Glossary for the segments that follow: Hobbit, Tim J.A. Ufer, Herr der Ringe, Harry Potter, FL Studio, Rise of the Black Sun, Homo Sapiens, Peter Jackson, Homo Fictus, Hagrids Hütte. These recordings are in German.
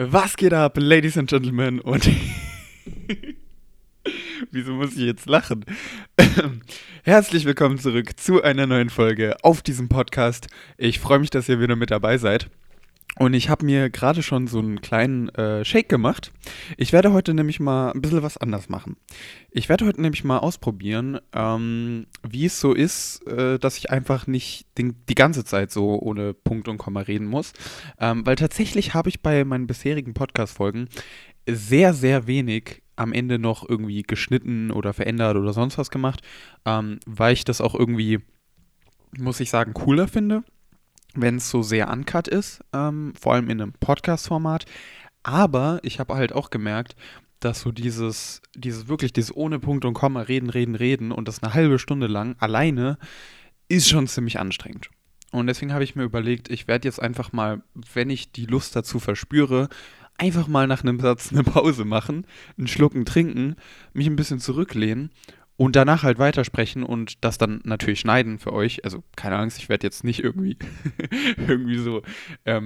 Was geht ab, Ladies and Gentlemen? Und wieso muss ich jetzt lachen? Herzlich willkommen zurück zu einer neuen Folge auf diesem Podcast. Ich freue mich, dass ihr wieder mit dabei seid. Und ich habe mir gerade schon so einen kleinen Shake gemacht. Ich werde heute nämlich mal ein bisschen was anders machen. Ich werde heute nämlich mal ausprobieren, wie es so ist, dass ich einfach nicht die ganze Zeit so ohne Punkt und Komma reden muss. Weil tatsächlich habe ich bei meinen bisherigen Podcast-Folgen sehr, sehr wenig am Ende noch irgendwie geschnitten oder verändert oder sonst was gemacht. Weil ich das auch irgendwie, muss ich sagen, cooler finde, wenn es so sehr uncut ist, vor allem in einem Podcast-Format. Aber ich habe halt auch gemerkt, dass so dieses ohne Punkt und Komma reden und das eine halbe Stunde lang alleine ist schon ziemlich anstrengend. Und deswegen habe ich mir überlegt, ich werde jetzt einfach mal, wenn ich die Lust dazu verspüre, einfach mal nach einem Satz eine Pause machen, einen Schlucken trinken, mich ein bisschen zurücklehnen und danach halt weitersprechen und das dann natürlich schneiden für euch. Also keine Angst, ich werde jetzt nicht irgendwie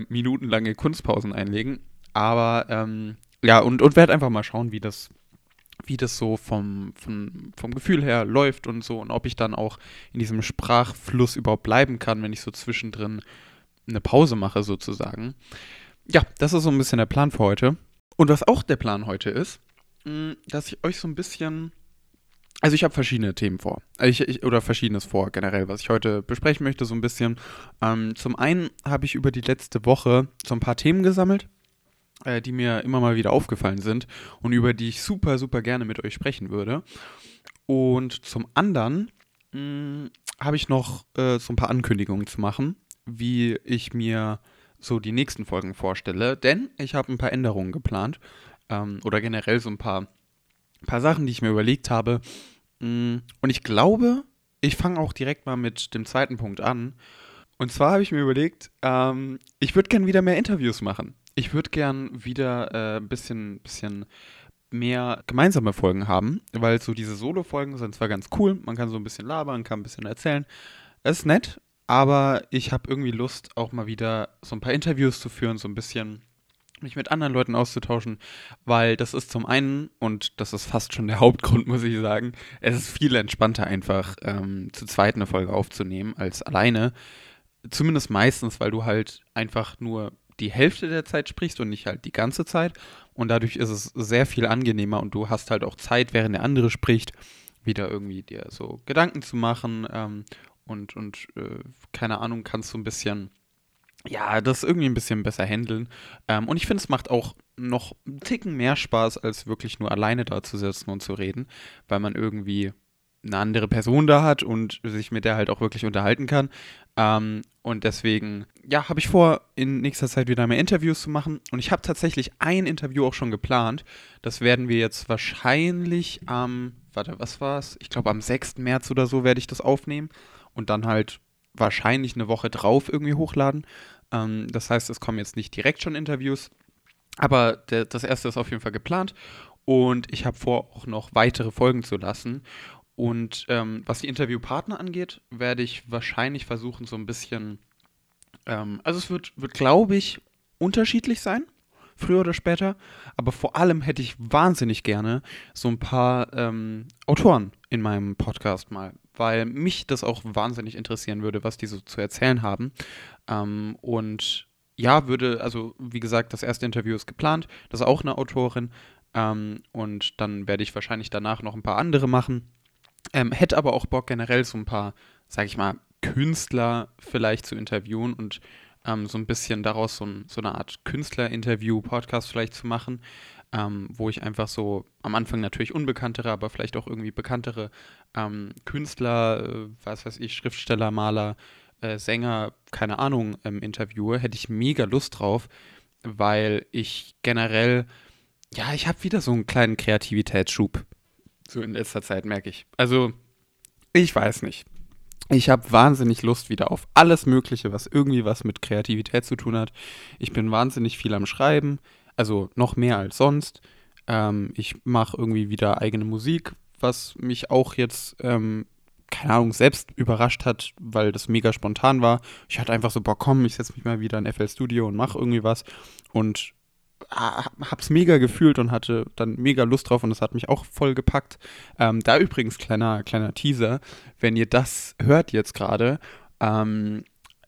minutenlange Kunstpausen einlegen. Aber und werde einfach mal schauen, wie das so vom Gefühl her läuft und so. Und ob ich dann auch in diesem Sprachfluss überhaupt bleiben kann, wenn ich so zwischendrin eine Pause mache sozusagen. Ja, das ist so ein bisschen der Plan für heute. Und was auch der Plan heute ist, dass ich euch so ein bisschen... Also ich habe verschiedene Themen vor, oder Verschiedenes vor generell, was ich heute besprechen möchte so ein bisschen. Zum einen habe ich über die letzte Woche so ein paar Themen gesammelt, die mir immer mal wieder aufgefallen sind und über die ich super, super gerne mit euch sprechen würde. Und zum anderen habe ich noch so ein paar Ankündigungen zu machen, wie ich mir so die nächsten Folgen vorstelle, denn ich habe ein paar Änderungen geplant oder generell so ein paar Sachen, die ich mir überlegt habe. Und ich glaube, ich fange auch direkt mal mit dem zweiten Punkt an. Und zwar habe ich mir überlegt, ich würde gern wieder mehr Interviews machen. Ich würde gern wieder ein bisschen mehr gemeinsame Folgen haben, weil so diese Solo-Folgen sind zwar ganz cool, man kann so ein bisschen labern, kann ein bisschen erzählen. Das ist nett, aber ich habe irgendwie Lust, auch mal wieder so ein paar Interviews zu führen, so ein bisschen mich mit anderen Leuten auszutauschen, weil das ist zum einen, und das ist fast schon der Hauptgrund, muss ich sagen, es ist viel entspannter einfach, zu zweit eine Folge aufzunehmen als alleine. Zumindest meistens, weil du halt einfach nur die Hälfte der Zeit sprichst und nicht halt die ganze Zeit. Und dadurch ist es sehr viel angenehmer und du hast halt auch Zeit, während der andere spricht, wieder irgendwie dir so Gedanken zu machen und keine Ahnung, kannst so ein bisschen... Ja, das irgendwie ein bisschen besser handeln. Und ich finde, es macht auch noch einen Ticken mehr Spaß, als wirklich nur alleine da zu sitzen und zu reden, weil man irgendwie eine andere Person da hat und sich mit der halt auch wirklich unterhalten kann. Und deswegen, ja, habe ich vor, in nächster Zeit wieder mehr Interviews zu machen. Und ich habe tatsächlich ein Interview auch schon geplant. Das werden wir jetzt wahrscheinlich ich glaube, am 6. März oder so werde ich das aufnehmen und dann halt wahrscheinlich eine Woche drauf irgendwie hochladen. Das heißt, es kommen jetzt nicht direkt schon Interviews, aber das erste ist auf jeden Fall geplant und ich habe vor, auch noch weitere Folgen zu lassen. Und was die Interviewpartner angeht, werde ich wahrscheinlich versuchen, so ein bisschen, also es wird glaube ich, unterschiedlich sein, früher oder später, aber vor allem hätte ich wahnsinnig gerne so ein paar Autoren in meinem Podcast mal, weil mich das auch wahnsinnig interessieren würde, was die so zu erzählen haben. Und ja, wie gesagt, das erste Interview ist geplant, das ist auch eine Autorin und dann werde ich wahrscheinlich danach noch ein paar andere machen. Hätte aber auch Bock, generell so ein paar, sag ich mal, Künstler vielleicht zu interviewen und so ein bisschen daraus so eine Art Künstler-Interview-Podcast vielleicht zu machen, wo ich einfach so am Anfang natürlich unbekanntere, aber vielleicht auch irgendwie bekanntere Künstler, was weiß ich, Schriftsteller, Maler, Sänger, keine Ahnung, interviewe. Hätte ich mega Lust drauf, weil ich generell, ja, ich habe wieder so einen kleinen Kreativitätsschub. So in letzter Zeit, merke ich. Also, ich weiß nicht. Ich habe wahnsinnig Lust wieder auf alles Mögliche, was irgendwie was mit Kreativität zu tun hat. Ich bin wahnsinnig viel am Schreiben, also noch mehr als sonst. Ich mache irgendwie wieder eigene Musik, was mich auch jetzt, keine Ahnung, selbst überrascht hat, weil das mega spontan war. Ich hatte einfach so, Bock, komm, ich setze mich mal wieder in FL Studio und mache irgendwie was. Und hab's mega gefühlt und hatte dann mega Lust drauf und das hat mich auch voll gepackt. Da übrigens kleiner Teaser, wenn ihr das hört jetzt gerade,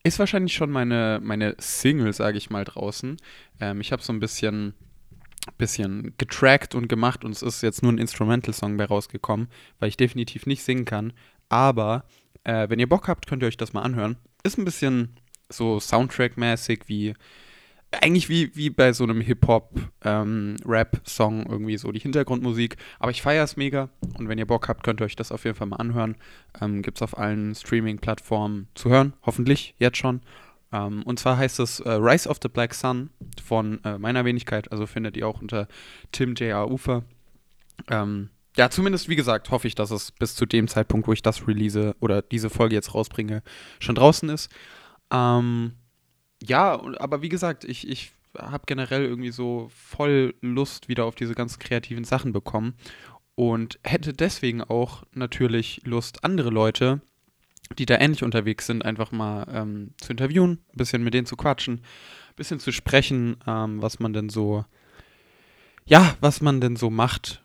ist wahrscheinlich schon meine Single, sage ich mal, draußen. Ich habe so ein bisschen getrackt und gemacht und es ist jetzt nur ein Instrumental-Song bei rausgekommen, weil ich definitiv nicht singen kann, aber wenn ihr Bock habt, könnt ihr euch das mal anhören. Ist ein bisschen so Soundtrack-mäßig wie bei so einem Hip-Hop-Rap-Song irgendwie so die Hintergrundmusik, aber ich feiere es mega und wenn ihr Bock habt, könnt ihr euch das auf jeden Fall mal anhören. Gibt's auf allen Streaming-Plattformen zu hören, hoffentlich jetzt schon. Und zwar heißt es Rise of the Black Sun von meiner Wenigkeit, also findet ihr auch unter Tim J.A. Ufer. Ja, zumindest, wie gesagt, hoffe ich, dass es bis zu dem Zeitpunkt, wo ich das release oder diese Folge jetzt rausbringe, schon draußen ist. Ja, aber wie gesagt, ich habe generell irgendwie so voll Lust wieder auf diese ganzen kreativen Sachen bekommen und hätte deswegen auch natürlich Lust, andere Leute, die da ähnlich unterwegs sind, einfach mal zu interviewen, ein bisschen mit denen zu quatschen, ein bisschen zu sprechen, was man denn so macht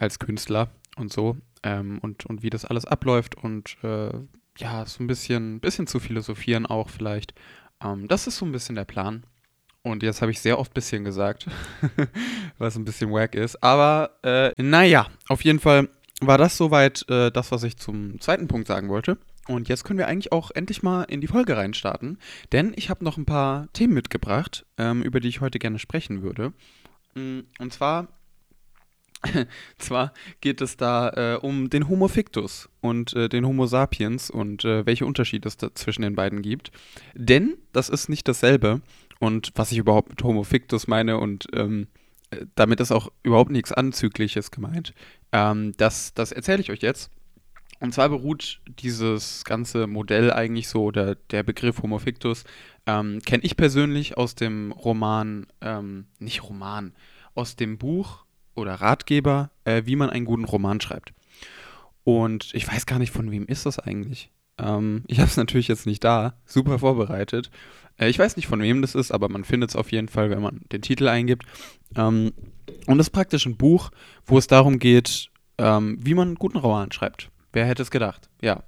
als Künstler und so und wie das alles abläuft und so ein bisschen zu philosophieren auch vielleicht. Das ist so ein bisschen der Plan. Und jetzt habe ich sehr oft bisschen gesagt, was ein bisschen wack ist. Aber auf jeden Fall war das soweit das, was ich zum zweiten Punkt sagen wollte. Und jetzt können wir eigentlich auch endlich mal in die Folge reinstarten, denn ich habe noch ein paar Themen mitgebracht, über die ich heute gerne sprechen würde. Und zwar geht es da um den Homo Fictus und den Homo Sapiens und welche Unterschiede es da zwischen den beiden gibt. Denn das ist nicht dasselbe. Und was ich überhaupt mit Homo Fictus meine und damit ist auch überhaupt nichts Anzügliches gemeint, das erzähle ich euch jetzt. Und zwar beruht dieses ganze Modell eigentlich so, oder der Begriff Homo Fictus, kenne ich persönlich aus dem aus dem Buch oder Ratgeber, wie man einen guten Roman schreibt. Und ich weiß gar nicht, von wem ist das eigentlich. Ich habe es natürlich jetzt nicht da, super vorbereitet. Ich weiß nicht, von wem das ist, aber man findet es auf jeden Fall, wenn man den Titel eingibt. Und das ist praktisch ein Buch, wo es darum geht, wie man einen guten Roman schreibt. Wer hätte es gedacht? Ja.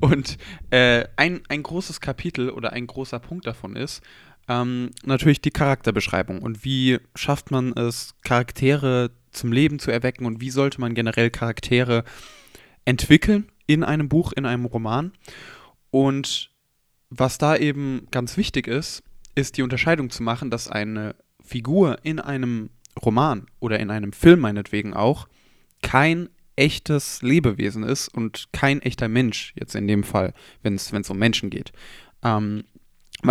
Ein großes Kapitel oder ein großer Punkt davon ist, natürlich die Charakterbeschreibung und wie schafft man es, Charaktere zum Leben zu erwecken und wie sollte man generell Charaktere entwickeln in einem Buch, in einem Roman. Und was da eben ganz wichtig ist, ist die Unterscheidung zu machen, dass eine Figur in einem Roman oder in einem Film meinetwegen auch kein echtes Lebewesen ist und kein echter Mensch, jetzt in dem Fall, wenn es um Menschen geht. Weil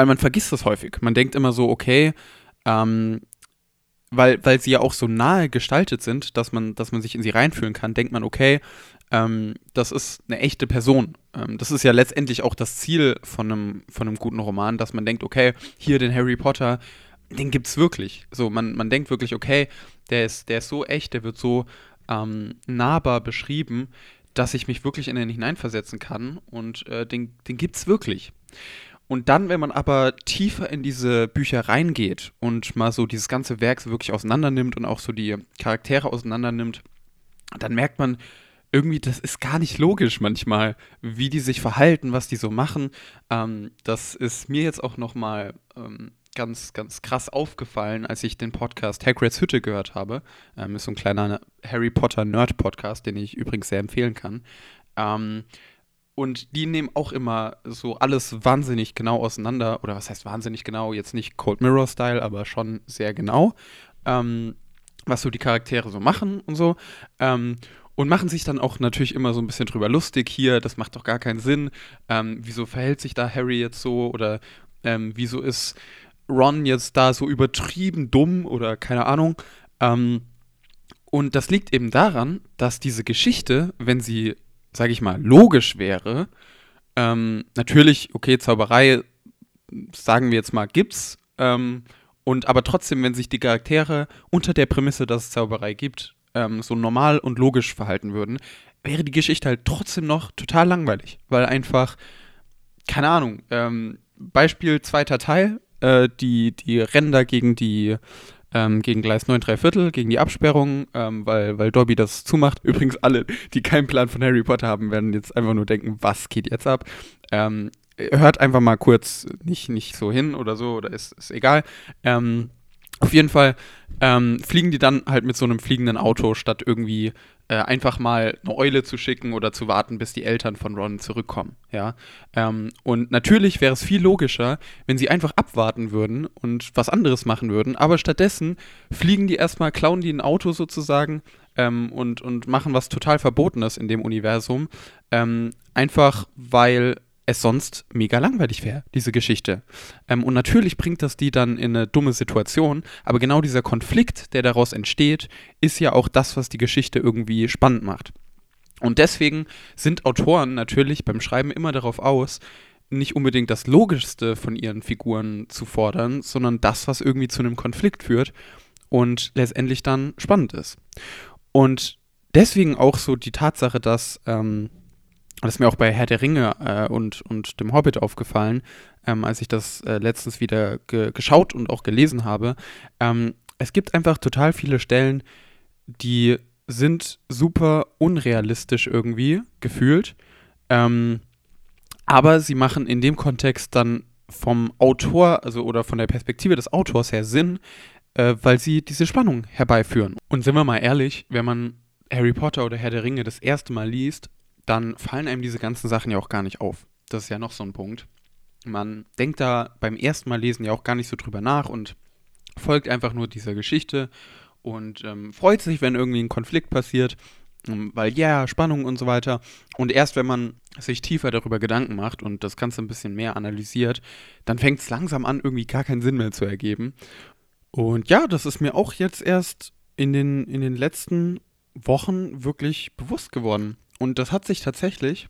man vergisst das häufig. Man denkt immer so, okay, weil sie ja auch so nahe gestaltet sind, dass man sich in sie reinfühlen kann, denkt man, okay, das ist eine echte Person. Das ist ja letztendlich auch das Ziel von einem guten Roman, dass man denkt, okay, hier den Harry Potter, den gibt's wirklich. So, man denkt wirklich, okay, der ist so echt, der wird so nahbar beschrieben, dass ich mich wirklich in den hineinversetzen kann und den gibt's wirklich. Und dann, wenn man aber tiefer in diese Bücher reingeht und mal so dieses ganze Werk so wirklich auseinander nimmt und auch so die Charaktere auseinander nimmt, dann merkt man irgendwie, das ist gar nicht logisch manchmal, wie die sich verhalten, was die so machen. Das ist mir jetzt auch nochmal ganz, ganz krass aufgefallen, als ich den Podcast Hagrids Hütte gehört habe. Ist so ein kleiner Harry Potter Nerd-Podcast, den ich übrigens sehr empfehlen kann. Und die nehmen auch immer so alles wahnsinnig genau auseinander, oder was heißt wahnsinnig genau, jetzt nicht Cold Mirror-Style, aber schon sehr genau, was so die Charaktere so machen und so. Und machen sich dann auch natürlich immer so ein bisschen drüber lustig hier, das macht doch gar keinen Sinn, wieso verhält sich da Harry jetzt so, oder wieso ist Ron jetzt da so übertrieben dumm, oder keine Ahnung. Und das liegt eben daran, dass diese Geschichte, wenn sie, sage ich mal, logisch wäre, natürlich, okay, Zauberei, sagen wir jetzt mal, gibt's, aber trotzdem, wenn sich die Charaktere unter der Prämisse, dass es Zauberei gibt, so normal und logisch verhalten würden, wäre die Geschichte halt trotzdem noch total langweilig, weil einfach, keine Ahnung, Beispiel zweiter Teil, die Ränder gegen die gegen Gleis 9 3/4, gegen die Absperrung, weil Dobby das zumacht. Übrigens alle, die keinen Plan von Harry Potter haben, werden jetzt einfach nur denken, was geht jetzt ab? Hört einfach mal kurz nicht so hin oder so, oder ist egal. Auf jeden Fall fliegen die dann halt mit so einem fliegenden Auto, statt irgendwie einfach mal eine Eule zu schicken oder zu warten, bis die Eltern von Ron zurückkommen. Ja? Und natürlich wäre es viel logischer, wenn sie einfach abwarten würden und was anderes machen würden, aber stattdessen fliegen die erstmal, klauen die ein Auto sozusagen und machen was total Verbotenes in dem Universum, einfach weil es sonst mega langweilig wäre, diese Geschichte. Und natürlich bringt das die dann in eine dumme Situation, aber genau dieser Konflikt, der daraus entsteht, ist ja auch das, was die Geschichte irgendwie spannend macht. Und deswegen sind Autoren natürlich beim Schreiben immer darauf aus, nicht unbedingt das Logischste von ihren Figuren zu fordern, sondern das, was irgendwie zu einem Konflikt führt und letztendlich dann spannend ist. Und deswegen auch so die Tatsache, dass das ist mir auch bei Herr der Ringe und dem Hobbit aufgefallen, als ich das letztens wieder geschaut und auch gelesen habe. Es gibt einfach total viele Stellen, die sind super unrealistisch irgendwie gefühlt. Aber sie machen in dem Kontext dann vom Autor, also oder von der Perspektive des Autors her Sinn, weil sie diese Spannung herbeiführen. Und sind wir mal ehrlich, wenn man Harry Potter oder Herr der Ringe das erste Mal liest, dann fallen einem diese ganzen Sachen ja auch gar nicht auf. Das ist ja noch so ein Punkt. Man denkt da beim ersten Mal lesen ja auch gar nicht so drüber nach und folgt einfach nur dieser Geschichte und freut sich, wenn irgendwie ein Konflikt passiert, weil ja, Spannung und so weiter. Und erst wenn man sich tiefer darüber Gedanken macht und das Ganze ein bisschen mehr analysiert, dann fängt es langsam an, irgendwie gar keinen Sinn mehr zu ergeben. Und ja, das ist mir auch jetzt erst in den letzten Wochen wirklich bewusst geworden. Und das hat sich tatsächlich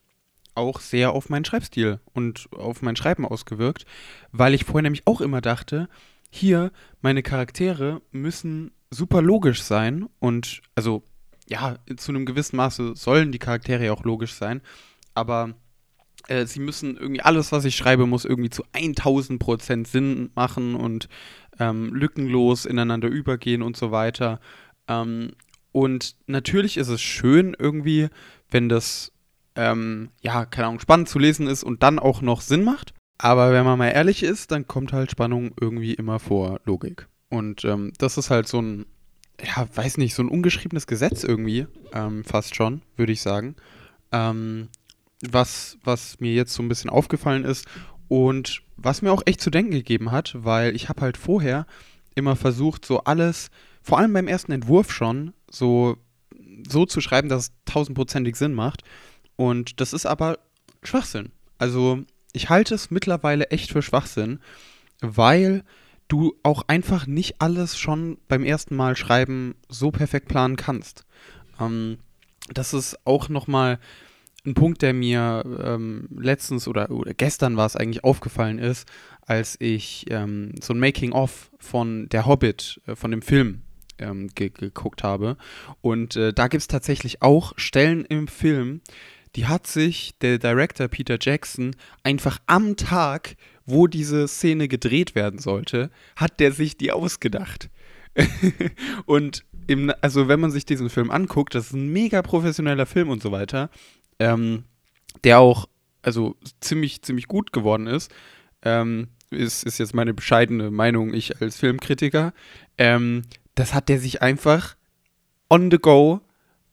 auch sehr auf meinen Schreibstil und auf mein Schreiben ausgewirkt, weil ich vorher nämlich auch immer dachte, hier, meine Charaktere müssen super logisch sein und, also, ja, zu einem gewissen Maße sollen die Charaktere ja auch logisch sein, aber sie müssen irgendwie, alles, was ich schreibe, muss irgendwie zu 1000% Sinn machen und lückenlos ineinander übergehen und so weiter. Und natürlich ist es schön irgendwie, wenn das, keine Ahnung, spannend zu lesen ist und dann auch noch Sinn macht. Aber wenn man mal ehrlich ist, dann kommt halt Spannung irgendwie immer vor Logik. Und das ist halt so ein, so ein ungeschriebenes Gesetz irgendwie, fast schon, würde ich sagen, was mir jetzt so ein bisschen aufgefallen ist und was mir auch echt zu denken gegeben hat, weil ich habe halt vorher immer versucht, so alles, vor allem beim ersten Entwurf schon, so zu schreiben, dass es 1000%ig Sinn macht. Und das ist aber Schwachsinn. Also ich halte es mittlerweile echt für Schwachsinn, weil du auch einfach nicht alles schon beim ersten Mal schreiben so perfekt planen kannst. Das ist auch nochmal ein Punkt, der mir letztens oder gestern war es eigentlich aufgefallen ist, als ich so ein Making-of von der Hobbit, von dem Film, geguckt habe. Und da gibt es tatsächlich auch Stellen im Film, die hat sich der Director Peter Jackson einfach am Tag, wo diese Szene gedreht werden sollte, hat der sich die ausgedacht. Und wenn man sich diesen Film anguckt, das ist ein mega professioneller Film und so weiter, der auch ziemlich gut geworden ist, ist jetzt meine bescheidene Meinung, ich als Filmkritiker, das hat der sich einfach on the go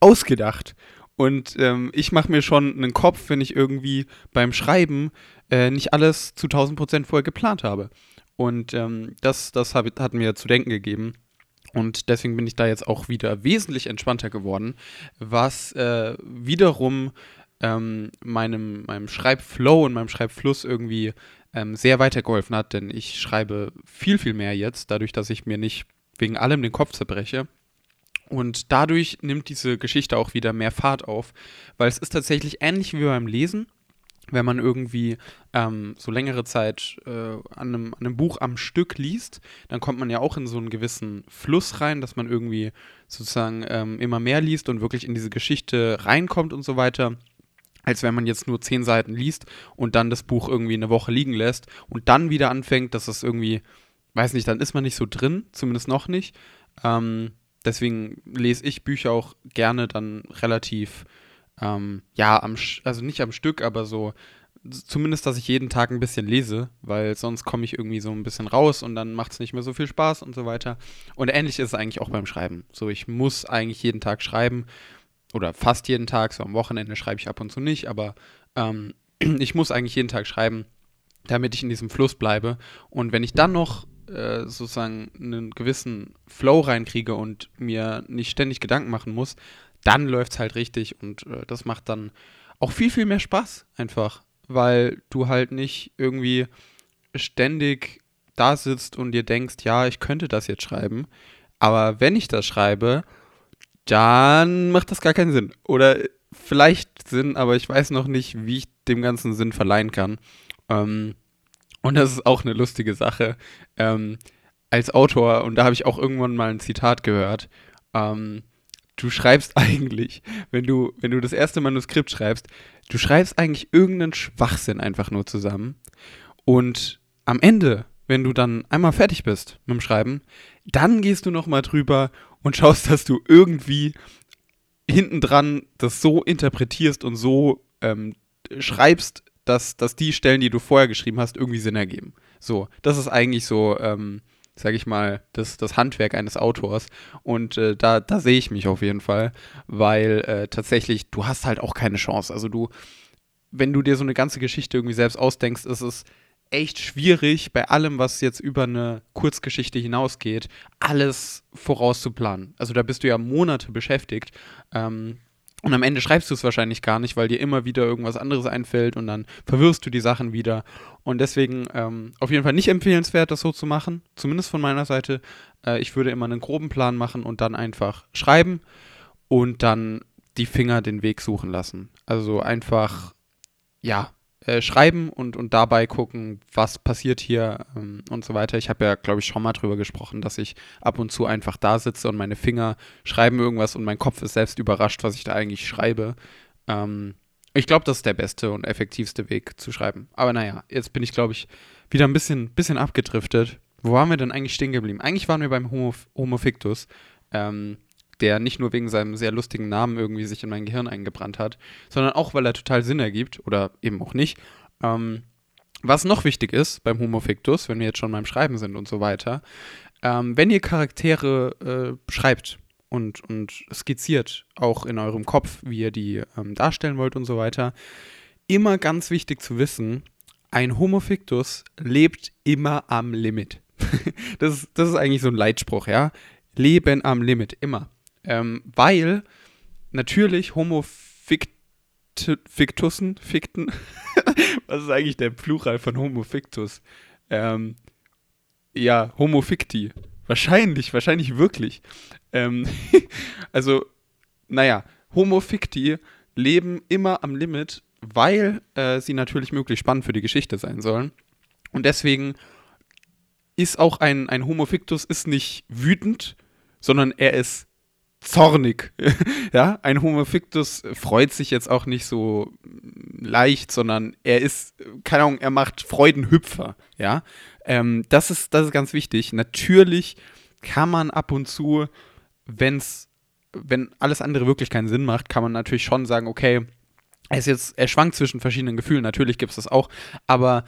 ausgedacht. Und ich mache mir schon einen Kopf, wenn ich irgendwie beim Schreiben nicht alles zu 1000% vorher geplant habe. Und das hat mir zu denken gegeben. Und deswegen bin ich da jetzt auch wieder wesentlich entspannter geworden, was wiederum meinem Schreibflow und meinem Schreibfluss irgendwie sehr weitergeholfen hat. Denn ich schreibe viel, viel mehr jetzt, dadurch, dass ich mir nicht wegen allem den Kopf zerbreche. Und dadurch nimmt diese Geschichte auch wieder mehr Fahrt auf, weil es ist tatsächlich ähnlich wie beim Lesen, wenn man irgendwie so längere Zeit an einem Buch am Stück liest, dann kommt man ja auch in so einen gewissen Fluss rein, dass man irgendwie sozusagen immer mehr liest und wirklich in diese Geschichte reinkommt und so weiter. als wenn man jetzt nur 10 Seiten liest und dann das Buch irgendwie eine Woche liegen lässt und dann wieder anfängt, dass es irgendwie, weiß nicht, dann ist man nicht so drin, zumindest noch nicht. Deswegen lese ich Bücher auch gerne dann relativ, also nicht am Stück, aber so, zumindest, dass ich jeden Tag ein bisschen lese, weil sonst komme ich irgendwie so ein bisschen raus und dann macht es nicht mehr so viel Spaß und so weiter. Und ähnlich ist es eigentlich auch beim Schreiben. So, ich muss eigentlich jeden Tag schreiben oder fast jeden Tag, so am Wochenende schreibe ich ab und zu nicht, aber ich muss eigentlich jeden Tag schreiben, damit ich in diesem Fluss bleibe. Und wenn ich dann noch sozusagen einen gewissen Flow reinkriege und mir nicht ständig Gedanken machen muss, dann läuft es halt richtig und das macht dann auch viel, viel mehr Spaß einfach. Weil du halt nicht irgendwie ständig da sitzt und dir denkst, ja, ich könnte das jetzt schreiben, aber wenn ich das schreibe, dann macht das gar keinen Sinn. Oder vielleicht Sinn, aber ich weiß noch nicht, wie ich dem ganzen Sinn verleihen kann. Und das ist auch eine lustige Sache. Als Autor, und da habe ich auch irgendwann mal ein Zitat gehört, du schreibst eigentlich, wenn du das erste Manuskript schreibst, du schreibst eigentlich irgendeinen Schwachsinn einfach nur zusammen und am Ende, wenn du dann einmal fertig bist mit dem Schreiben, dann gehst du nochmal drüber und schaust, dass du irgendwie hintendran das so interpretierst und so schreibst, dass die Stellen, die du vorher geschrieben hast, irgendwie Sinn ergeben. So, das ist eigentlich so, sage ich mal, das Handwerk eines Autors und da sehe ich mich auf jeden Fall, weil tatsächlich, du hast halt auch keine Chance, also wenn du dir so eine ganze Geschichte irgendwie selbst ausdenkst, ist es echt schwierig, bei allem, was jetzt über eine Kurzgeschichte hinausgeht, alles vorauszuplanen, also da bist du ja Monate beschäftigt, und am Ende schreibst du es wahrscheinlich gar nicht, weil dir immer wieder irgendwas anderes einfällt und dann verwirrst du die Sachen wieder. Und deswegen auf jeden Fall nicht empfehlenswert, das so zu machen, zumindest von meiner Seite. Ich würde immer einen groben Plan machen und dann einfach schreiben und dann die Finger den Weg suchen lassen. Also einfach, ja, schreiben und dabei gucken, was passiert hier und so weiter. Ich habe ja, glaube ich, schon mal drüber gesprochen, dass ich ab und zu einfach da sitze und meine Finger schreiben irgendwas und mein Kopf ist selbst überrascht, was ich da eigentlich schreibe. Ich glaube, das ist der beste und effektivste Weg zu schreiben. Aber naja, jetzt bin ich, glaube ich, wieder ein bisschen abgedriftet. Wo waren wir denn eigentlich stehen geblieben? Eigentlich waren wir beim Homo Fictus, der nicht nur wegen seinem sehr lustigen Namen irgendwie sich in mein Gehirn eingebrannt hat, sondern auch, weil er total Sinn ergibt oder eben auch nicht. Was noch wichtig ist beim Homo Fictus, wenn wir jetzt schon beim Schreiben sind und so weiter, wenn ihr Charaktere schreibt und skizziert, auch in eurem Kopf, wie ihr die darstellen wollt und so weiter, immer ganz wichtig zu wissen, ein Homo Fictus lebt immer am Limit. Das ist eigentlich so ein Leitspruch, ja? Leben am Limit, immer. Weil natürlich Homo Fictussen, was ist eigentlich der Plural von Homo Fictus? Ja, Homo Ficti. Wahrscheinlich wirklich. Also, naja, Homo Ficti leben immer am Limit, weil sie natürlich möglichst spannend für die Geschichte sein sollen. Und deswegen ist auch ein Homo Fictus ist nicht wütend, sondern er ist zornig. Ja, ein Homo Fictus freut sich jetzt auch nicht so leicht, sondern er ist, keine Ahnung, er macht Freudenhüpfer. Ja, das ist ganz wichtig. Natürlich kann man ab und zu, wenn alles andere wirklich keinen Sinn macht, kann man natürlich schon sagen, okay, er schwankt zwischen verschiedenen Gefühlen. Natürlich gibt es das auch, aber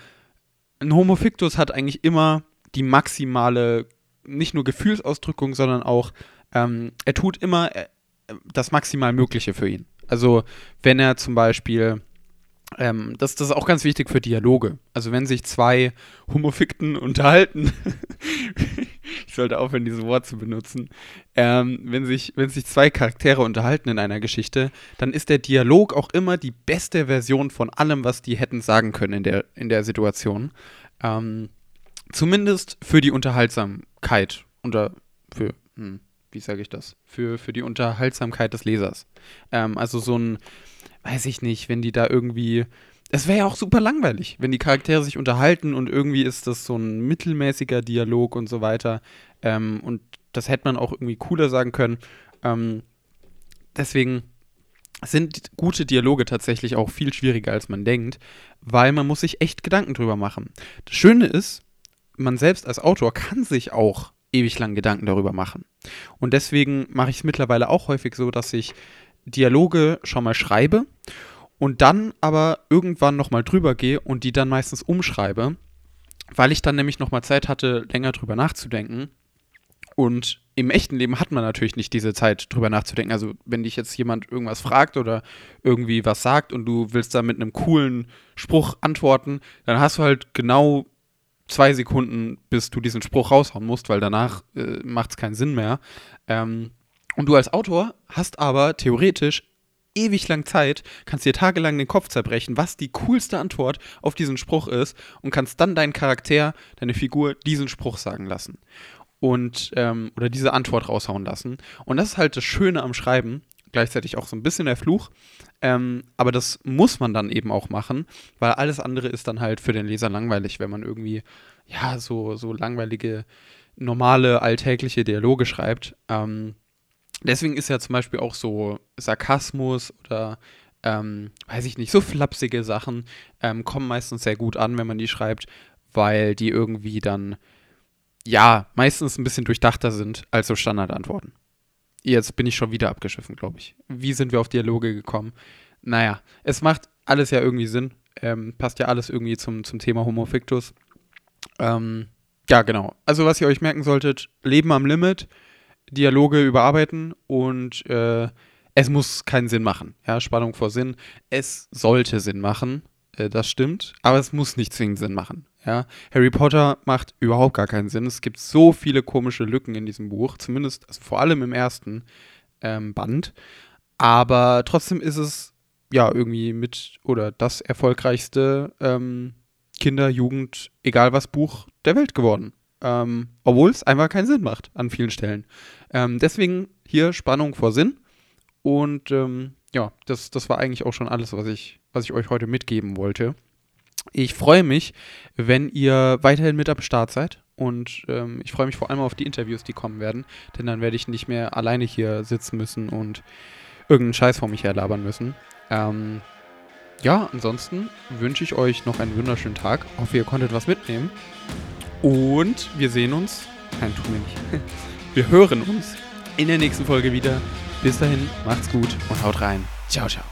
ein Homo Fictus hat eigentlich immer die maximale, nicht nur Gefühlsausdrückung, sondern auch, er tut immer das maximal Mögliche für ihn. Also wenn er zum Beispiel, das ist auch ganz wichtig für Dialoge, also wenn sich zwei Homofikten unterhalten, ich sollte aufhören, dieses Wort zu benutzen, wenn sich zwei Charaktere unterhalten in einer Geschichte, dann ist der Dialog auch immer die beste Version von allem, was die hätten sagen können in der Situation. Zumindest für die Unterhaltsamkeit für die Unterhaltsamkeit des Lesers. Also so ein, weiß ich nicht, wenn die da irgendwie, es wäre ja auch super langweilig, wenn die Charaktere sich unterhalten und irgendwie ist das so ein mittelmäßiger Dialog und so weiter. Und das hätte man auch irgendwie cooler sagen können. Deswegen sind gute Dialoge tatsächlich auch viel schwieriger, als man denkt, weil man muss sich echt Gedanken drüber machen. Das Schöne ist, man selbst als Autor kann sich auch ewig lang Gedanken darüber machen. Und deswegen mache ich es mittlerweile auch häufig so, dass ich Dialoge schon mal schreibe und dann aber irgendwann nochmal drüber gehe und die dann meistens umschreibe, weil ich dann nämlich nochmal Zeit hatte, länger drüber nachzudenken. Und im echten Leben hat man natürlich nicht diese Zeit, drüber nachzudenken. Also wenn dich jetzt jemand irgendwas fragt oder irgendwie was sagt und du willst da mit einem coolen Spruch antworten, dann hast du halt genau 2 Sekunden, bis du diesen Spruch raushauen musst, weil danach macht es keinen Sinn mehr. Und du als Autor hast aber theoretisch ewig lang Zeit, kannst dir tagelang den Kopf zerbrechen, was die coolste Antwort auf diesen Spruch ist und kannst dann deinen Charakter, deine Figur diesen Spruch sagen lassen. Und oder diese Antwort raushauen lassen. Und das ist halt das Schöne am Schreiben, gleichzeitig auch so ein bisschen der Fluch. Aber das muss man dann eben auch machen, weil alles andere ist dann halt für den Leser langweilig, wenn man irgendwie, ja, so langweilige, normale, alltägliche Dialoge schreibt. Deswegen ist ja zum Beispiel auch so Sarkasmus oder weiß ich nicht, so flapsige Sachen kommen meistens sehr gut an, wenn man die schreibt, weil die irgendwie dann ja, meistens ein bisschen durchdachter sind als so Standardantworten. Jetzt bin ich schon wieder abgeschiffen, glaube ich. Wie sind wir auf Dialoge gekommen? Naja, es macht alles ja irgendwie Sinn. Passt ja alles irgendwie zum Thema Homo Fictus. Ja, genau. Also was ihr euch merken solltet, Leben am Limit, Dialoge überarbeiten und es muss keinen Sinn machen. Ja, Spannung vor Sinn. Es sollte Sinn machen, das stimmt, aber es muss nicht zwingend Sinn machen. Ja, Harry Potter macht überhaupt gar keinen Sinn. Es gibt so viele komische Lücken in diesem Buch, zumindest also vor allem im ersten Band. Aber trotzdem ist es ja irgendwie mit oder das erfolgreichste Kinder-, Jugend-, egal was Buch der Welt geworden. Obwohl es einfach keinen Sinn macht an vielen Stellen. Deswegen hier Spannung vor Sinn. Und ja, das war eigentlich auch schon alles, was ich euch heute mitgeben wollte. Ich freue mich, wenn ihr weiterhin mit am Start seid und ich freue mich vor allem auf die Interviews, die kommen werden, denn dann werde ich nicht mehr alleine hier sitzen müssen und irgendeinen Scheiß vor mich herlabern müssen. Ja, ansonsten wünsche ich euch noch einen wunderschönen Tag. Ich hoffe, ihr konntet was mitnehmen und wir sehen uns, nein, tun wir nicht, wir hören uns in der nächsten Folge wieder. Bis dahin, macht's gut und haut rein. Ciao, ciao.